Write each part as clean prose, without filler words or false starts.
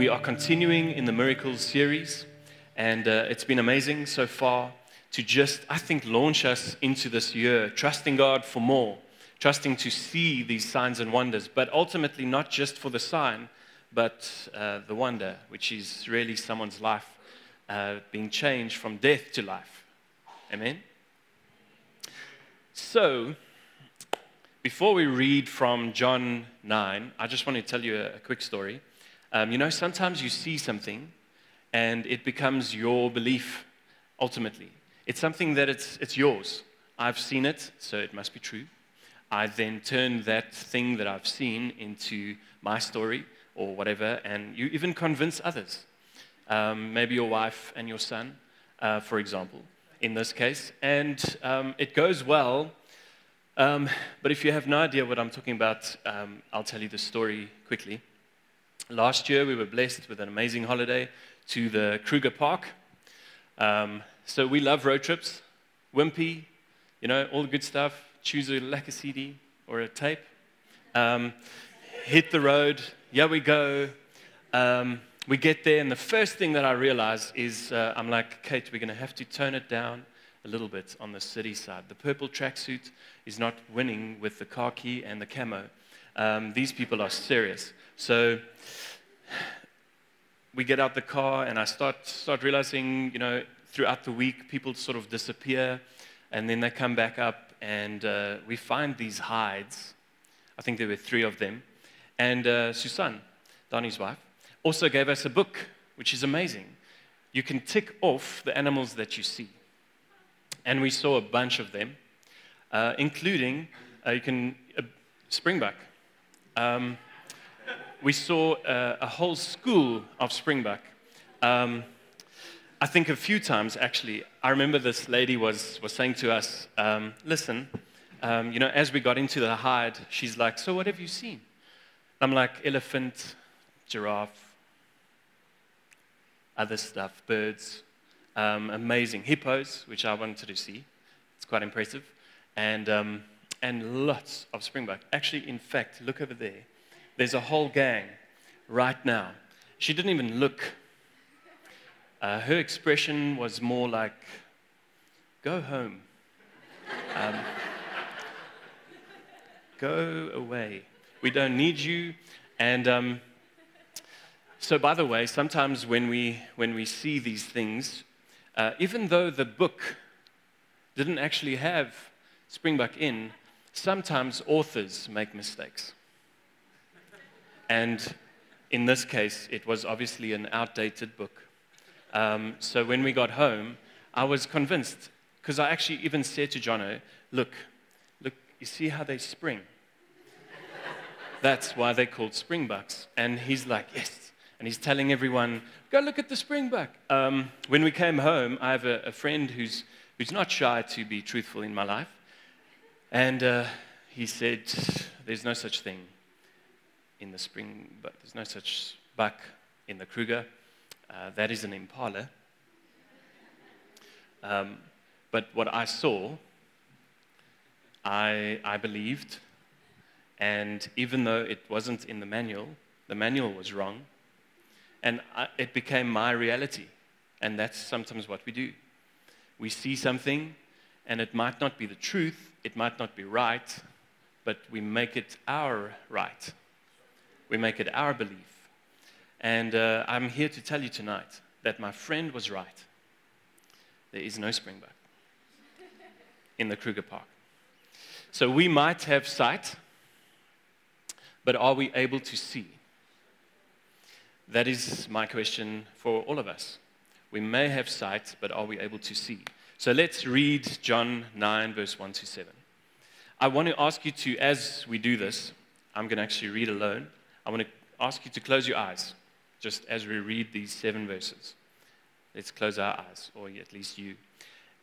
We are continuing in the miracles series, and it's been amazing so far to just, I think, launch us into this year, trusting God for more, trusting to see these signs and wonders, but ultimately not just for the sign, but the wonder, which is really someone's life being changed from death to life. Amen? So, before we read from John 9, I just want to tell you a quick story. Sometimes you see something and it becomes your belief, ultimately. It's something that it's yours. I've seen it, so it must be true. I then turn that thing that I've seen into my story or whatever, and you even convince others. Maybe your wife and your son, for example, in this case. And it goes well, but if you have no idea what I'm talking about, I'll tell you the story quickly. Last year, we were blessed with an amazing holiday to the Kruger Park. So we love road trips, Wimpy, all the good stuff. Choose a lacquer CD or a tape. Hit the road. Yeah, we go. We get there, and the first thing that I realize is I'm like, Kate, we're going to have to tone it down a little bit on the city side. The purple tracksuit is not winning with the khaki and the camo. These people are serious. So we get out the car, and I start realizing, throughout the week, people sort of disappear, and then they come back up, and we find these hides. I think there were 3 of them. And Suzanne, Donnie's wife, also gave us a book, which is amazing. You can tick off the animals that you see. And we saw a bunch of them, including springbuck. We saw a whole school of springbuck. I think a few times, actually. I remember this lady was saying to us, listen, as we got into the hide, she's like, so what have you seen? I'm like, elephant, giraffe, other stuff, birds, amazing. Hippos, which I wanted to see. It's quite impressive. And lots of springbuck. Actually, in fact, look over there. There's a whole gang right now. She didn't even look. Her expression was more like, go home. Go away. We don't need you. And so, by the way, sometimes when we see these things, even though the book didn't actually have springbuck in, sometimes authors make mistakes. And in this case, it was obviously an outdated book. So when we got home, I was convinced, because I actually even said to Jono, look, you see how they spring? That's why they're called springbucks. And he's like, yes. And he's telling everyone, go look at the springbuck. When we came home, I have a friend who's not shy to be truthful in my life. And he said, there's no such thing in the springbuck. There's no such buck in the Kruger. That is an impala. But what I saw, I believed. And even though it wasn't in the manual was wrong. And it became my reality. And that's sometimes what we do. We see something, and it might not be the truth, it might not be right, but we make it our right. We make it our belief. And I'm here to tell you tonight that my friend was right. There is no springbuck in the Kruger Park. So we might have sight, but are we able to see? That is my question for all of us. We may have sight, but are we able to see? So let's read John 9, verse 1 to 7. I want to ask you to, as we do this, I'm going to actually read alone. I want to ask you to close your eyes, just as we read these 7 verses. Let's close our eyes, or at least you.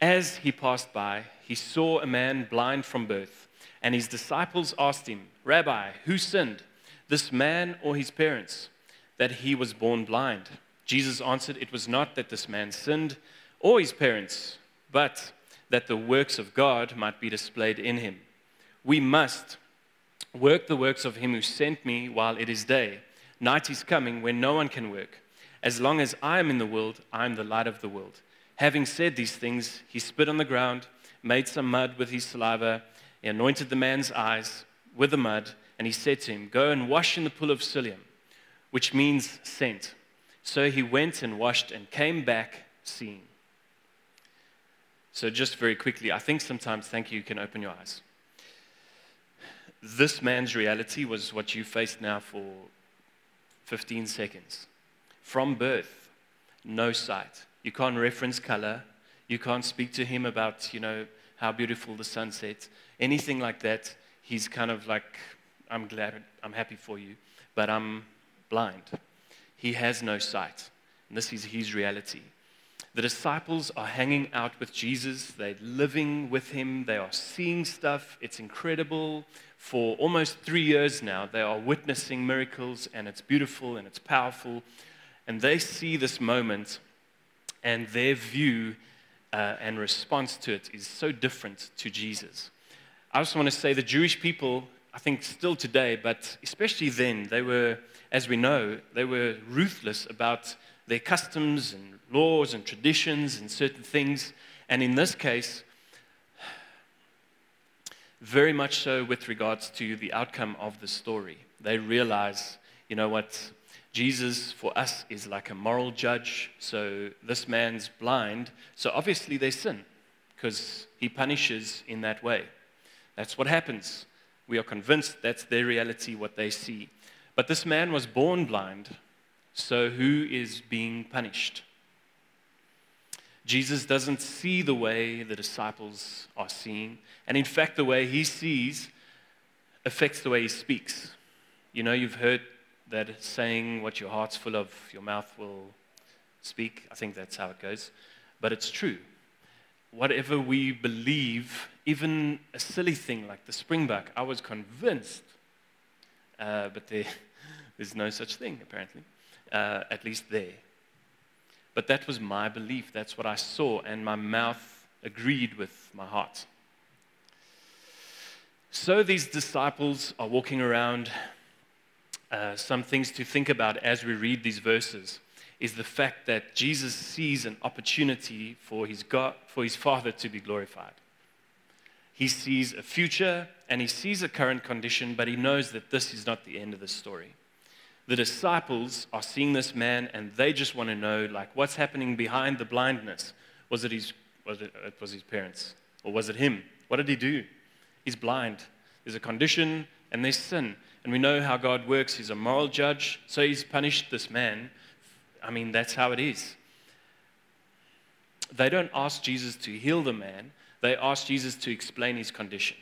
As he passed by, he saw a man blind from birth, and his disciples asked him, Rabbi, who sinned, this man or his parents, that he was born blind? Jesus answered, it was not that this man sinned or his parents, but that the works of God might be displayed in him. We must work the works of him who sent me while it is day. Night is coming when no one can work. As long as I am in the world, I am the light of the world. Having said these things, he spit on the ground, made some mud with his saliva, he anointed the man's eyes with the mud, and he said to him, go and wash in the pool of Siloam, which means sent. So he went and washed and came back seeing. So just very quickly, I think sometimes, thank you, you can open your eyes. This man's reality was what you faced now for 15 seconds. From birth, no sight. You can't reference color. You can't speak to him about, how beautiful the sunset, anything like that. He's kind of like, I'm glad, I'm happy for you, but I'm blind. He has no sight. And this is his reality. The disciples are hanging out with Jesus. They're living with him. They are seeing stuff. It's incredible. For almost 3 years now, they are witnessing miracles, and it's beautiful and it's powerful. And they see this moment, and their view and response to it is so different to Jesus. I just want to say the Jewish people, I think still today, but especially then, they were, as we know, they were ruthless about their customs and laws and traditions and certain things, and in this case, very much so with regards to the outcome of the story. They realize, you know what, Jesus for us is like a moral judge, so this man's blind, so obviously they sin, because he punishes in that way. That's what happens. We are convinced that's their reality, what they see. But this man was born blind, so who is being punished? Jesus doesn't see the way the disciples are seeing. And in fact, the way he sees affects the way he speaks. You've heard that saying, what your heart's full of, your mouth will speak. I think that's how it goes. But it's true. Whatever we believe, even a silly thing like the springbuck, I was convinced, but there's no such thing apparently, at least there. But that was my belief. That's what I saw, and my mouth agreed with my heart. So these disciples are walking around. Some things to think about as we read these verses is the fact that Jesus sees an opportunity for his God, for his Father to be glorified. He sees a future, and he sees a current condition, but he knows that this is not the end of the story. The disciples are seeing this man, and they just want to know, like, what's happening behind the blindness? Was it his parents? Or was it him? What did he do? He's blind. There's a condition, and there's sin. And we know how God works. He's a moral judge, so he's punished this man. I mean, that's how it is. They don't ask Jesus to heal the man. They ask Jesus to explain his condition.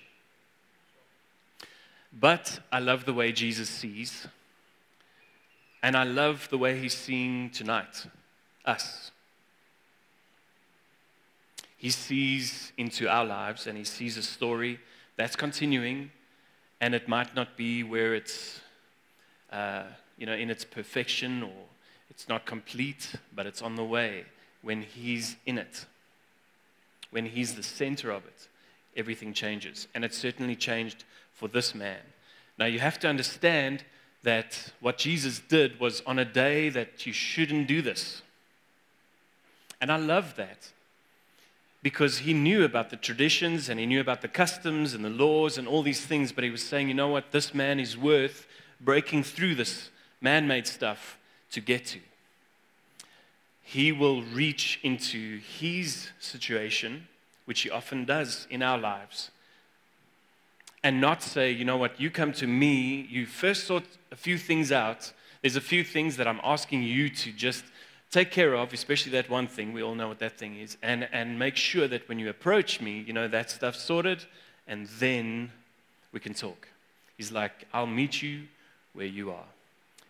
But I love the way Jesus sees. And I love the way he's seeing tonight, us. He sees into our lives, and he sees a story that's continuing, and it might not be where it's, in its perfection, or it's not complete, but it's on the way. When he's in it, when he's the center of it, everything changes. And it certainly changed for this man. Now, you have to understand that what Jesus did was on a day that you shouldn't do this. And I love that, because he knew about the traditions, and he knew about the customs and the laws and all these things, but he was saying, you know what, this man is worth breaking through this man-made stuff to get to. He will reach into his situation, which he often does in our lives, and not say, you know what, you come to me, you first sort a few things out. There's a few things that I'm asking you to just take care of, especially that one thing. We all know what that thing is. And make sure that when you approach me, that stuff's sorted, and then we can talk. He's like, I'll meet you where you are.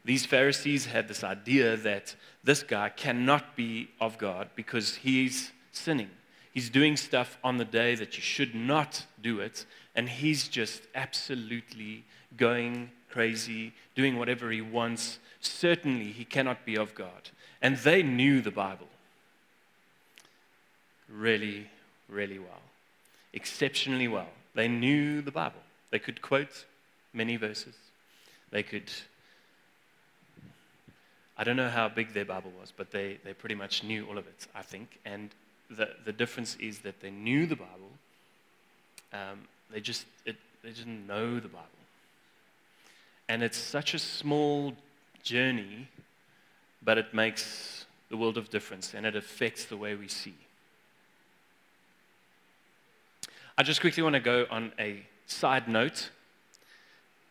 These Pharisees had this idea that this guy cannot be of God because he's sinning. He's doing stuff on the day that you should not do it, and he's just absolutely going crazy, doing whatever he wants. Certainly, he cannot be of God. And they knew the Bible really, really well, exceptionally well. They knew the Bible. They could quote many verses. They could I don't know how big their Bible was, but they pretty much knew all of it, I think. And the difference is that they knew the Bible. They didn't know the Bible. And it's such a small journey, but it makes the world of difference, and it affects the way we see. I just quickly want to go on a side note,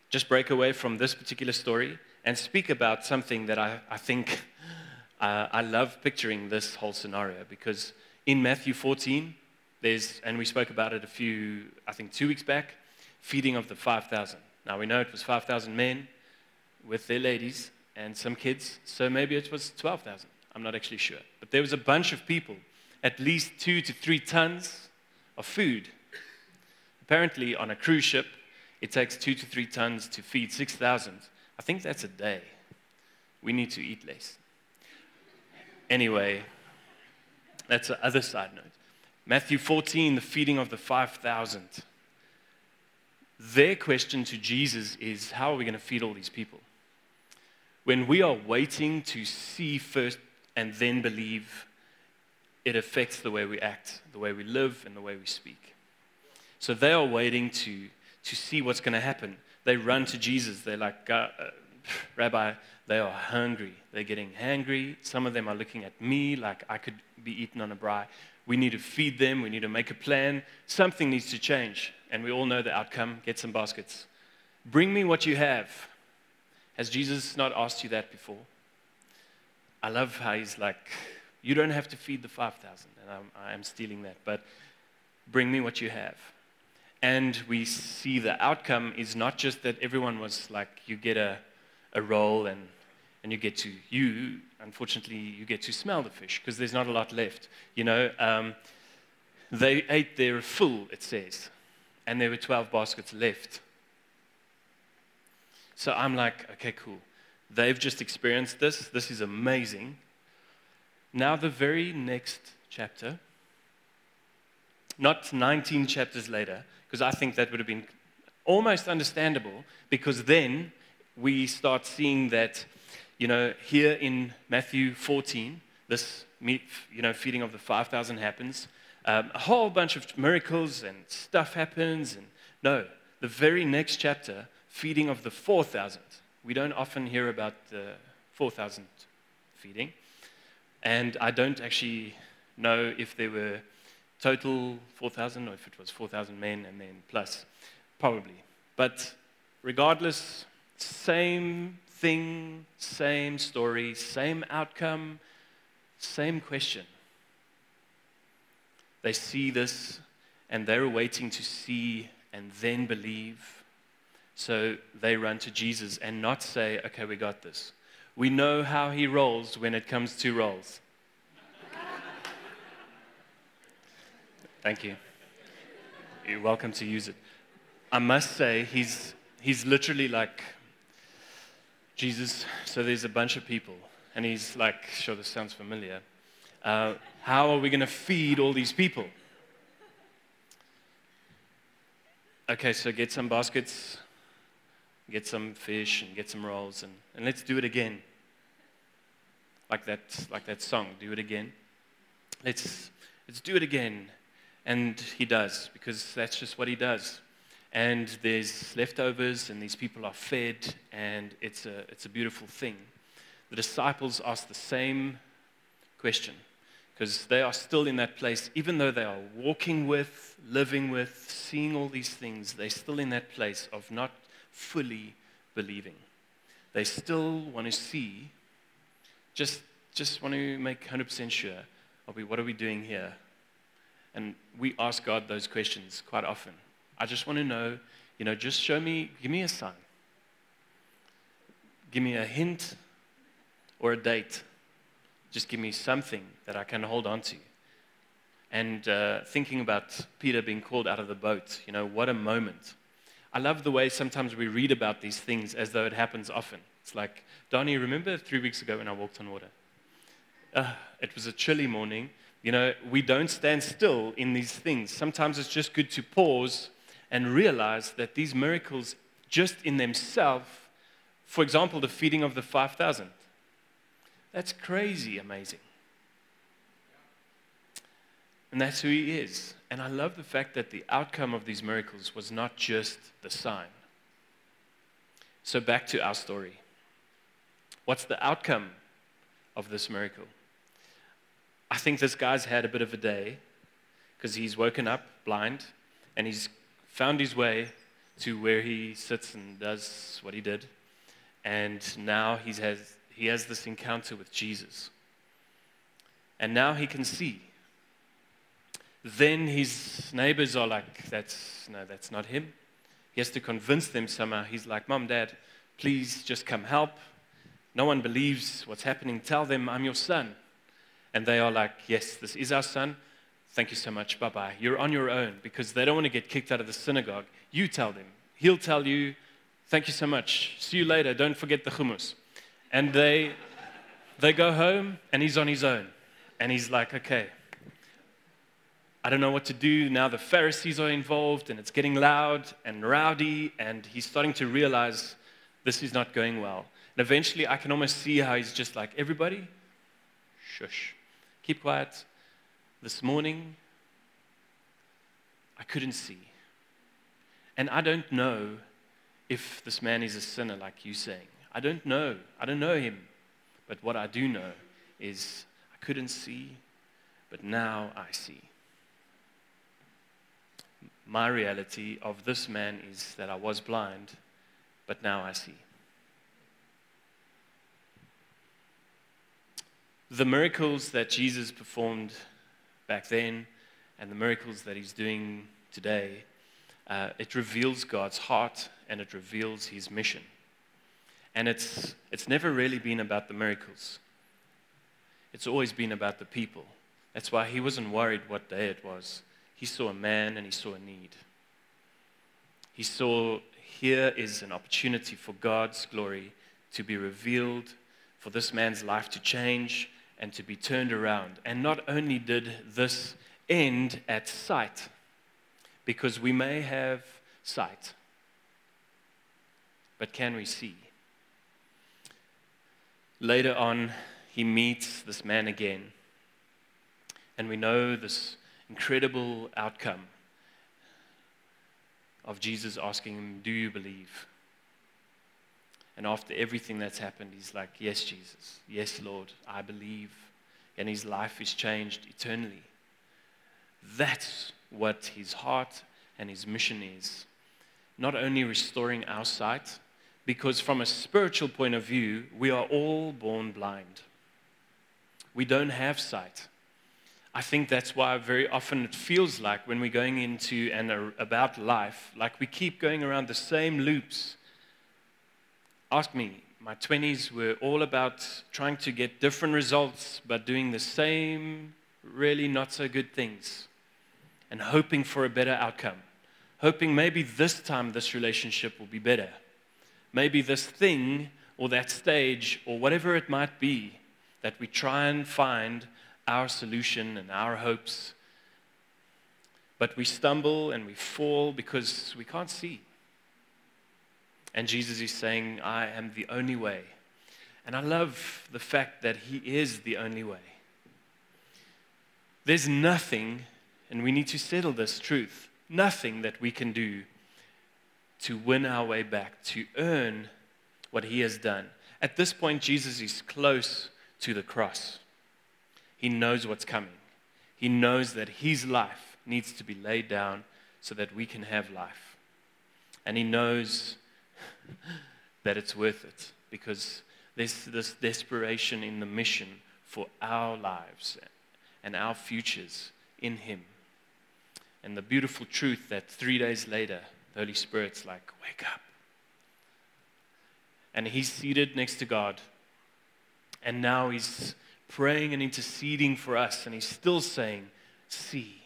just break away from this particular story and speak about something that I think I love picturing this whole scenario, because in Matthew 14, and we spoke about it I think 2 weeks back, feeding of the 5,000. Now we know it was 5,000 men with their ladies and some kids, so maybe it was 12,000. I'm not actually sure. But there was a bunch of people, at least 2 to 3 tons of food. Apparently on a cruise ship, it takes 2 to 3 tons to feed 6,000. I think that's a day. We need to eat less. Anyway, that's the other side note. Matthew 14, the feeding of the 5,000. Their question to Jesus is, how are we going to feed all these people? When we are waiting to see first and then believe, it affects the way we act, the way we live, and the way we speak. So they are waiting to see what's going to happen. They run to Jesus. They're like, Rabbi, they are hungry. They're getting hangry. Some of them are looking at me like I could be eaten on a braai. We need to feed them. We need to make a plan. Something needs to change. And we all know the outcome. Get some baskets. Bring me what you have. Has Jesus not asked you that before? I love how he's like, you don't have to feed the 5,000. And I'm stealing that. But bring me what you have. And we see the outcome is not just that everyone was like, you get a roll and unfortunately, you get to smell the fish because there's not a lot left. They ate their full, it says, and there were 12 baskets left. So I'm like, okay, cool. They've just experienced this. This is amazing. Now the very next chapter, not 19 chapters later, because I think that would have been almost understandable, because then we start seeing that, here in Matthew 14, this, feeding of the 5,000 happens. A whole bunch of miracles and stuff happens. And no, the very next chapter, feeding of the 4,000. We don't often hear about the 4,000 feeding. And I don't actually know if there were total 4,000 or if it was 4,000 men and then plus, probably. But regardless, same thing, same story, same outcome, same question. They see this and they're waiting to see and then believe. So they run to Jesus and not say, okay, we got this. We know how he rolls when it comes to rolls. Thank you. You're welcome to use it. I must say, he's literally like, Jesus, so there's a bunch of people. And he's like, sure, this sounds familiar. How are we going to feed all these people? Okay, so get some baskets, get some fish, and get some rolls, and let's do it again. Like that song, do it again. Let's do it again. And he does, because that's just what he does. And there's leftovers, and these people are fed, and it's a beautiful thing. The disciples ask the same question, because they are still in that place, even though they are walking with, living with, seeing all these things, they're still in that place of not fully believing. They still want to see, just want to make 100% sure, what are we doing here? And we ask God those questions quite often. I just want to know, just show me, give me a sign. Give me a hint or a date. Just give me something that I can hold on to. And thinking about Peter being called out of the boat, what a moment. I love the way sometimes we read about these things as though it happens often. It's like, Donnie, remember 3 weeks ago when I walked on water? It was a chilly morning. We don't stand still in these things. Sometimes it's just good to pause and realize that these miracles just in themselves, for example, the feeding of the 5,000. That's crazy amazing. And that's who he is. And I love the fact that the outcome of these miracles was not just the sign. So back to our story. What's the outcome of this miracle? I think this guy's had a bit of a day because he's woken up blind and he's found his way to where he sits and does what he did. And now he has this encounter with Jesus. And now he can see. Then his neighbors are like, that's not him. He has to convince them somehow. He's like, Mom, Dad, please just come help. No one believes what's happening. Tell them I'm your son. And they are like, yes, this is our son. Thank you so much. Bye-bye. You're on your own because they don't want to get kicked out of the synagogue. You tell them. He'll tell you, thank you so much. See you later. Don't forget the hummus. And they go home and he's on his own. And he's like, okay, I don't know what to do. Now the Pharisees are involved and it's getting loud and rowdy. And he's starting to realize this is not going well. And eventually I can almost see how he's just like, everybody, shush, keep quiet. This morning, I couldn't see. And I don't know if this man is a sinner like you're saying. I don't know. I don't know him. But what I do know is I couldn't see, but now I see. My reality of this man is that I was blind, but now I see. The miracles that Jesus performed back then and the miracles that he's doing today, it reveals God's heart and it reveals his mission. And it's never really been about the miracles. It's always been about the people. That's why he wasn't worried what day it was. He saw a man and he saw a need. He saw here is an opportunity for God's glory to be revealed, for this man's life to change and to be turned around. And not only did this end at sight, because we may have sight, but can we see? Later on, he meets this man again, and we know this incredible outcome of Jesus asking him, do you believe? And after everything that's happened, he's like, yes, Jesus. Yes, Lord, I believe. And his life is changed eternally. That's what his heart and his mission is. Not only restoring our sight, because from a spiritual point of view, we are all born blind. We don't have sight. I think that's why very often it feels like when we're going into and about life, like we keep going around the same loops. Ask me, my 20s were all about trying to get different results, but doing the same really not so good things and hoping for a better outcome, hoping maybe this time this relationship will be better. Maybe this thing or that stage or whatever it might be that we try and find our solution and our hopes, but we stumble and we fall because we can't see. And Jesus is saying, I am the only way. And I love the fact that he is the only way. There's nothing, and we need to settle this truth, nothing that we can do to win our way back, to earn what he has done. At this point, Jesus is close to the cross. He knows what's coming. He knows that his life needs to be laid down so that we can have life. And he knows that it's worth it because there's this desperation in the mission for our lives and our futures in him. And the beautiful truth that 3 days later, the Holy Spirit's like, wake up. And he's seated next to God. And now he's praying and interceding for us. And he's still saying, see.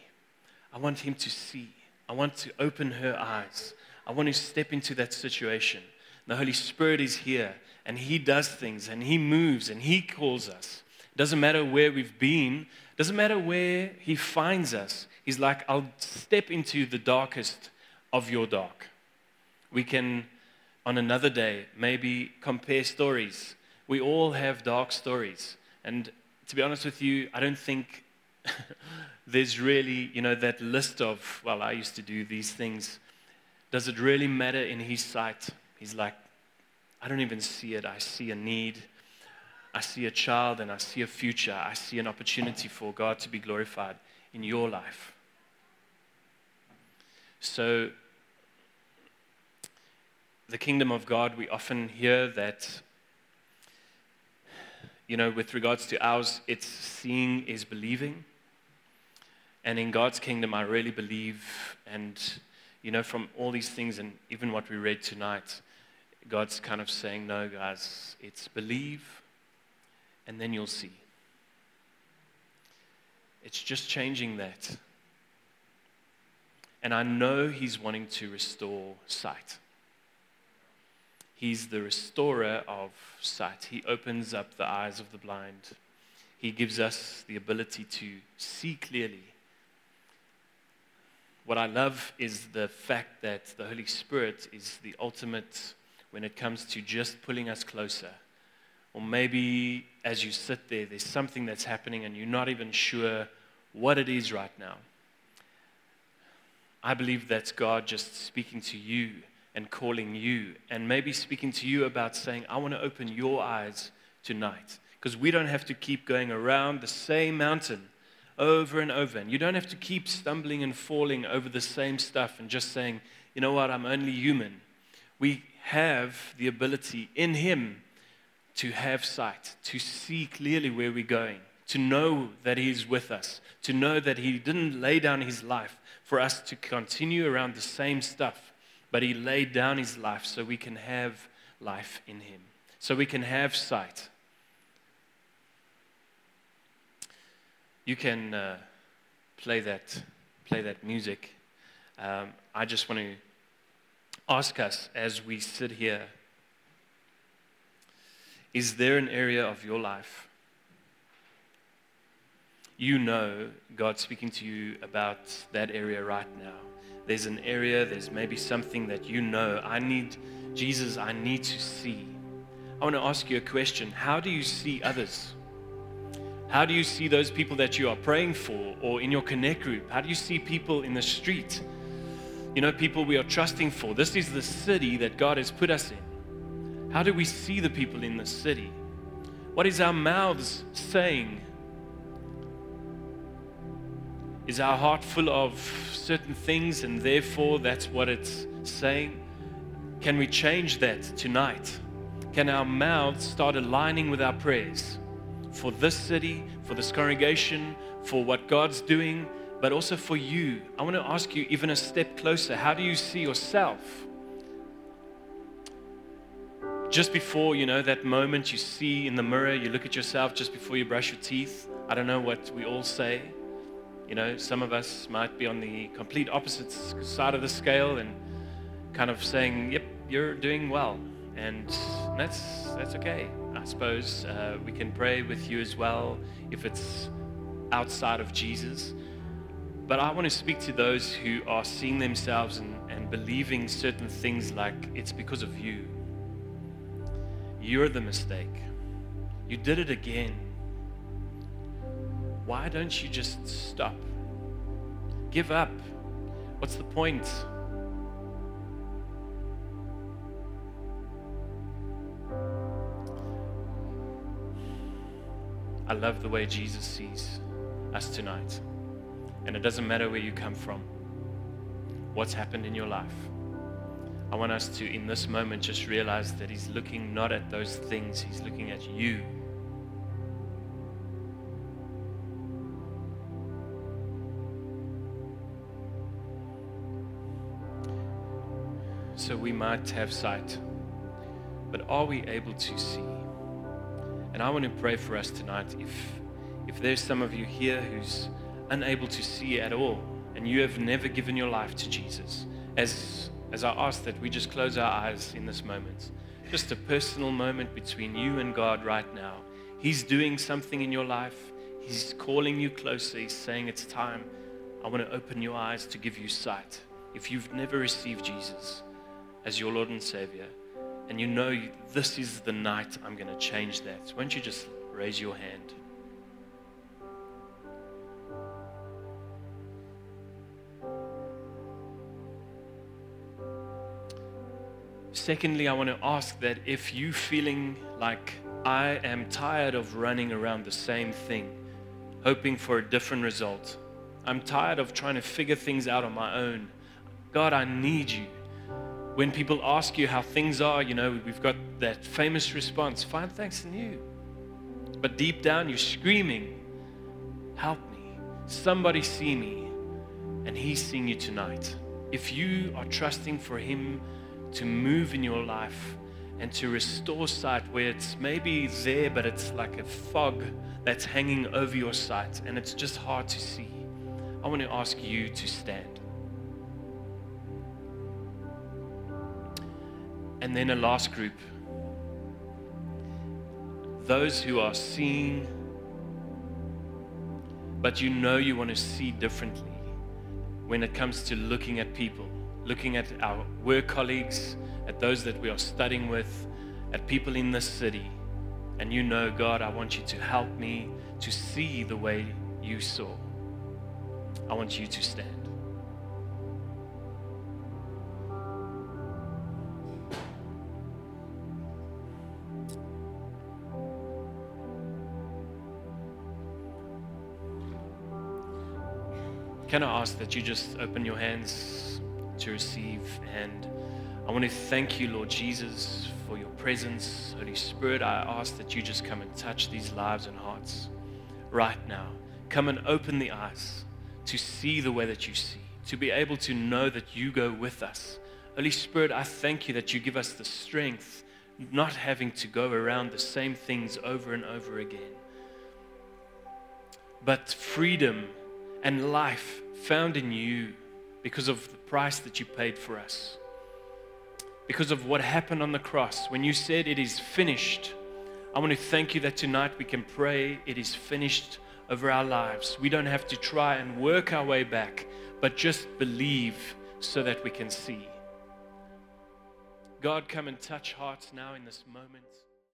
I want him to see. I want to open her eyes. I want to step into that situation. The Holy Spirit is here, and he does things, and he moves, and he calls us. It doesn't matter where we've been. It doesn't matter where he finds us. He's like, I'll step into the darkest of your dark. We can, on another day, maybe compare stories. We all have dark stories. And to be honest with you, I don't think there's really, that list of, well, I used to do these things. Does it really matter in his sight? He's like, I don't even see it. I see a need. I see a child and I see a future. I see an opportunity for God to be glorified in your life. So the kingdom of God, we often hear that, with regards to ours, it's seeing is believing. And in God's kingdom, I really believe. And, from all these things and even what we read tonight, God's kind of saying, no, guys, it's believe, and then you'll see. It's just changing that. And I know he's wanting to restore sight. He's the restorer of sight. He opens up the eyes of the blind. He gives us the ability to see clearly. What I love is the fact that the Holy Spirit is the ultimate when it comes to just pulling us closer. Or maybe as you sit there, there's something that's happening and you're not even sure what it is right now. I believe that's God just speaking to you and calling you and maybe speaking to you about saying, I want to open your eyes tonight, because we don't have to keep going around the same mountain over and over. And you don't have to keep stumbling and falling over the same stuff and just saying, you know what, I'm only human. We have the ability in him to have sight, to see clearly where we're going, to know that he's with us, to know that he didn't lay down his life for us to continue around the same stuff, but he laid down his life so we can have life in him, so we can have sight. You can play that music. I just want to ask us as we sit here, is there an area of your life God's speaking to you about that area right now? There's an area, there's maybe something that I need to see. I want to ask you a question. How do you see others? How do you see those people that you are praying for or in your connect group? How do you see people in the street? People we are trusting for. This is the city that God has put us in. How do we see the people in the city? What is our mouths saying? Is our heart full of certain things and therefore that's what it's saying? Can we change that tonight? Can our mouths start aligning with our prayers for this city, for this congregation, for what God's doing? But also for you, I want to ask you even a step closer. How do you see yourself? Just before, that moment you see in the mirror, you look at yourself just before you brush your teeth. I don't know what we all say. Some of us might be on the complete opposite side of the scale and kind of saying, yep, you're doing well. And that's okay. I suppose we can pray with you as well if it's outside of Jesus. But I want to speak to those who are seeing themselves and believing certain things like it's because of you. You're the mistake. You did it again. Why don't you just stop? Give up. What's the point? I love the way Jesus sees us tonight. And it doesn't matter where you come from, what's happened in your life. I want us to, in this moment, just realize that he's looking not at those things, he's looking at you. So we might have sight, but are we able to see? And I want to pray for us tonight. If there's some of you here who's unable to see at all, and you have never given your life to Jesus, as I ask that we just close our eyes in this moment, just a personal moment between you and God right now. He's doing something in your life. He's calling you closer. He's saying, it's time. I want to open your eyes to give you sight. If you've never received Jesus as your Lord and Savior, and this is the night I'm going to change that, won't you just raise your hand. Secondly, I want to ask that if you feeling like I am tired of running around the same thing, hoping for a different result. I'm tired of trying to figure things out on my own. God, I need you. When people ask you how things are, you know, we've got that famous response, find thanks in you. But deep down, you're screaming, help me. Somebody see me. And he's seeing you tonight. If you are trusting for him to move in your life and to restore sight where it's maybe there, but it's like a fog that's hanging over your sight and it's just hard to see, I want to ask you to stand. And then a last group. Those who are seeing, but you know you want to see differently when it comes to looking at people, looking at our work colleagues, at those that we are studying with, at people in this city. And you know, God, I want you to help me to see the way you saw. I want you to stand. Can I ask that you just open your hands to receive? And I want to thank you, Lord Jesus, for your presence. Holy Spirit, I ask that you just come and touch these lives and hearts right now. Come and open the eyes to see the way that you see, to be able to know that you go with us. Holy Spirit, I thank you that you give us the strength, not having to go around the same things over and over again, but freedom and life found in you because of the price that you paid for us, because of what happened on the cross when you said it is finished. I want to thank you that tonight we can pray it is finished over our lives. We don't have to try and work our way back, but just believe so that we can see. God, come and touch hearts now in this moment.